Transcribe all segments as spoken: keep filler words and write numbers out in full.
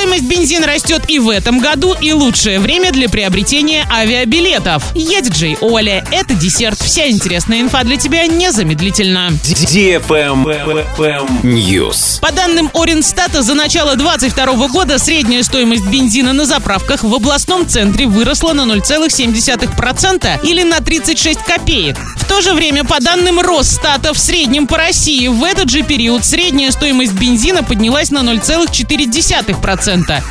Стоимость бензина растет и в этом году, и лучшее время для приобретения авиабилетов. Я диджей Оля, это Десерт. Вся интересная инфа для тебя незамедлительно. ди эф эм News. По данным Оренстата, за начало двадцать второго года средняя стоимость бензина на заправках в областном центре выросла на ноль целых семь десятых процента или на тридцать шесть копеек. В то же время, по данным Росстата, в среднем по России в этот же период средняя стоимость бензина поднялась на ноль целых четыре десятых процента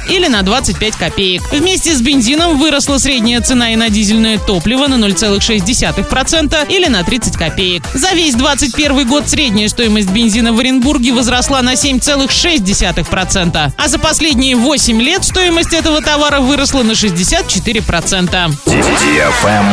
или на двадцать пять копеек. Вместе с бензином выросла средняя цена и на дизельное топливо на ноль целых шесть десятых процента или на тридцать копеек. За весь двадцать первый год средняя стоимость бензина в Оренбурге возросла на семь целых шесть десятых процента, а за последние восемь лет стоимость этого товара выросла на шестьдесят четыре процента. ди эф эм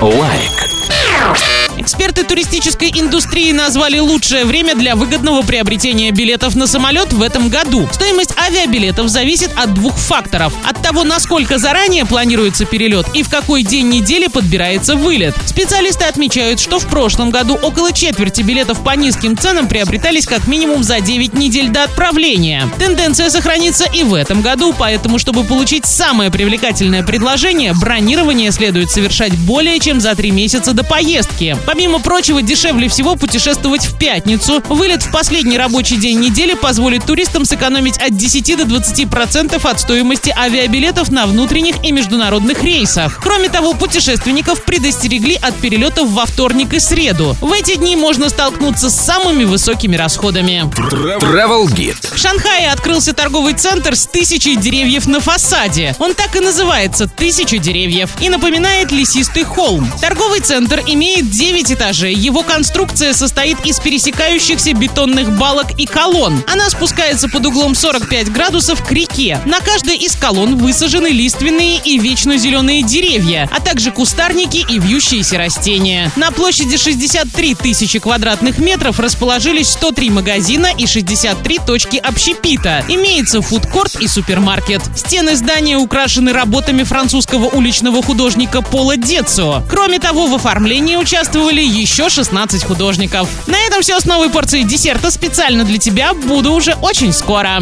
Лайк. Эксперты туристической индустрии назвали лучшее время для выгодного приобретения билетов на самолет в этом году. Стоимость авиабилетов зависит от двух факторов. От того, насколько заранее планируется перелет и в какой день недели подбирается вылет. Специалисты отмечают, что в прошлом году около четверти билетов по низким ценам приобретались как минимум за девять недель до отправления. Тенденция сохранится и в этом году, поэтому, чтобы получить самое привлекательное предложение, бронирование следует совершать более чем за три месяца до поездки. Помимо прочего, дешевле всего путешествовать в пятницу. Вылет в последний рабочий день недели позволит туристам сэкономить от десяти до двадцати процентов от стоимости авиабилетов на внутренних и международных рейсах. Кроме того, путешественников предостерегли от перелетов во вторник и среду. В эти дни можно столкнуться с самыми высокими расходами. Travel Guide. В Шанхае открылся торговый центр с тысячей деревьев на фасаде. Он так и называется «Тысяча деревьев» и напоминает лесистый холм. Торговый центр имеет девять этажей. Его конструкция состоит из пересекающихся бетонных балок и колонн. Она спускается под углом сорок пять градусов к реке. На каждой из колонн высажены лиственные и вечно зеленые деревья, а также кустарники и вьющиеся растения. На площади шестьдесят три тысячи квадратных метров расположились сто три магазина и шестьдесят три точки общепита. Имеется фудкорт и супермаркет. Стены здания украшены работами французского уличного художника Пола Децо. Кроме того, в оформлении участвовали еще шестнадцать художников. На этом все с новой порцией десерта специально для тебя. Буду уже очень скоро.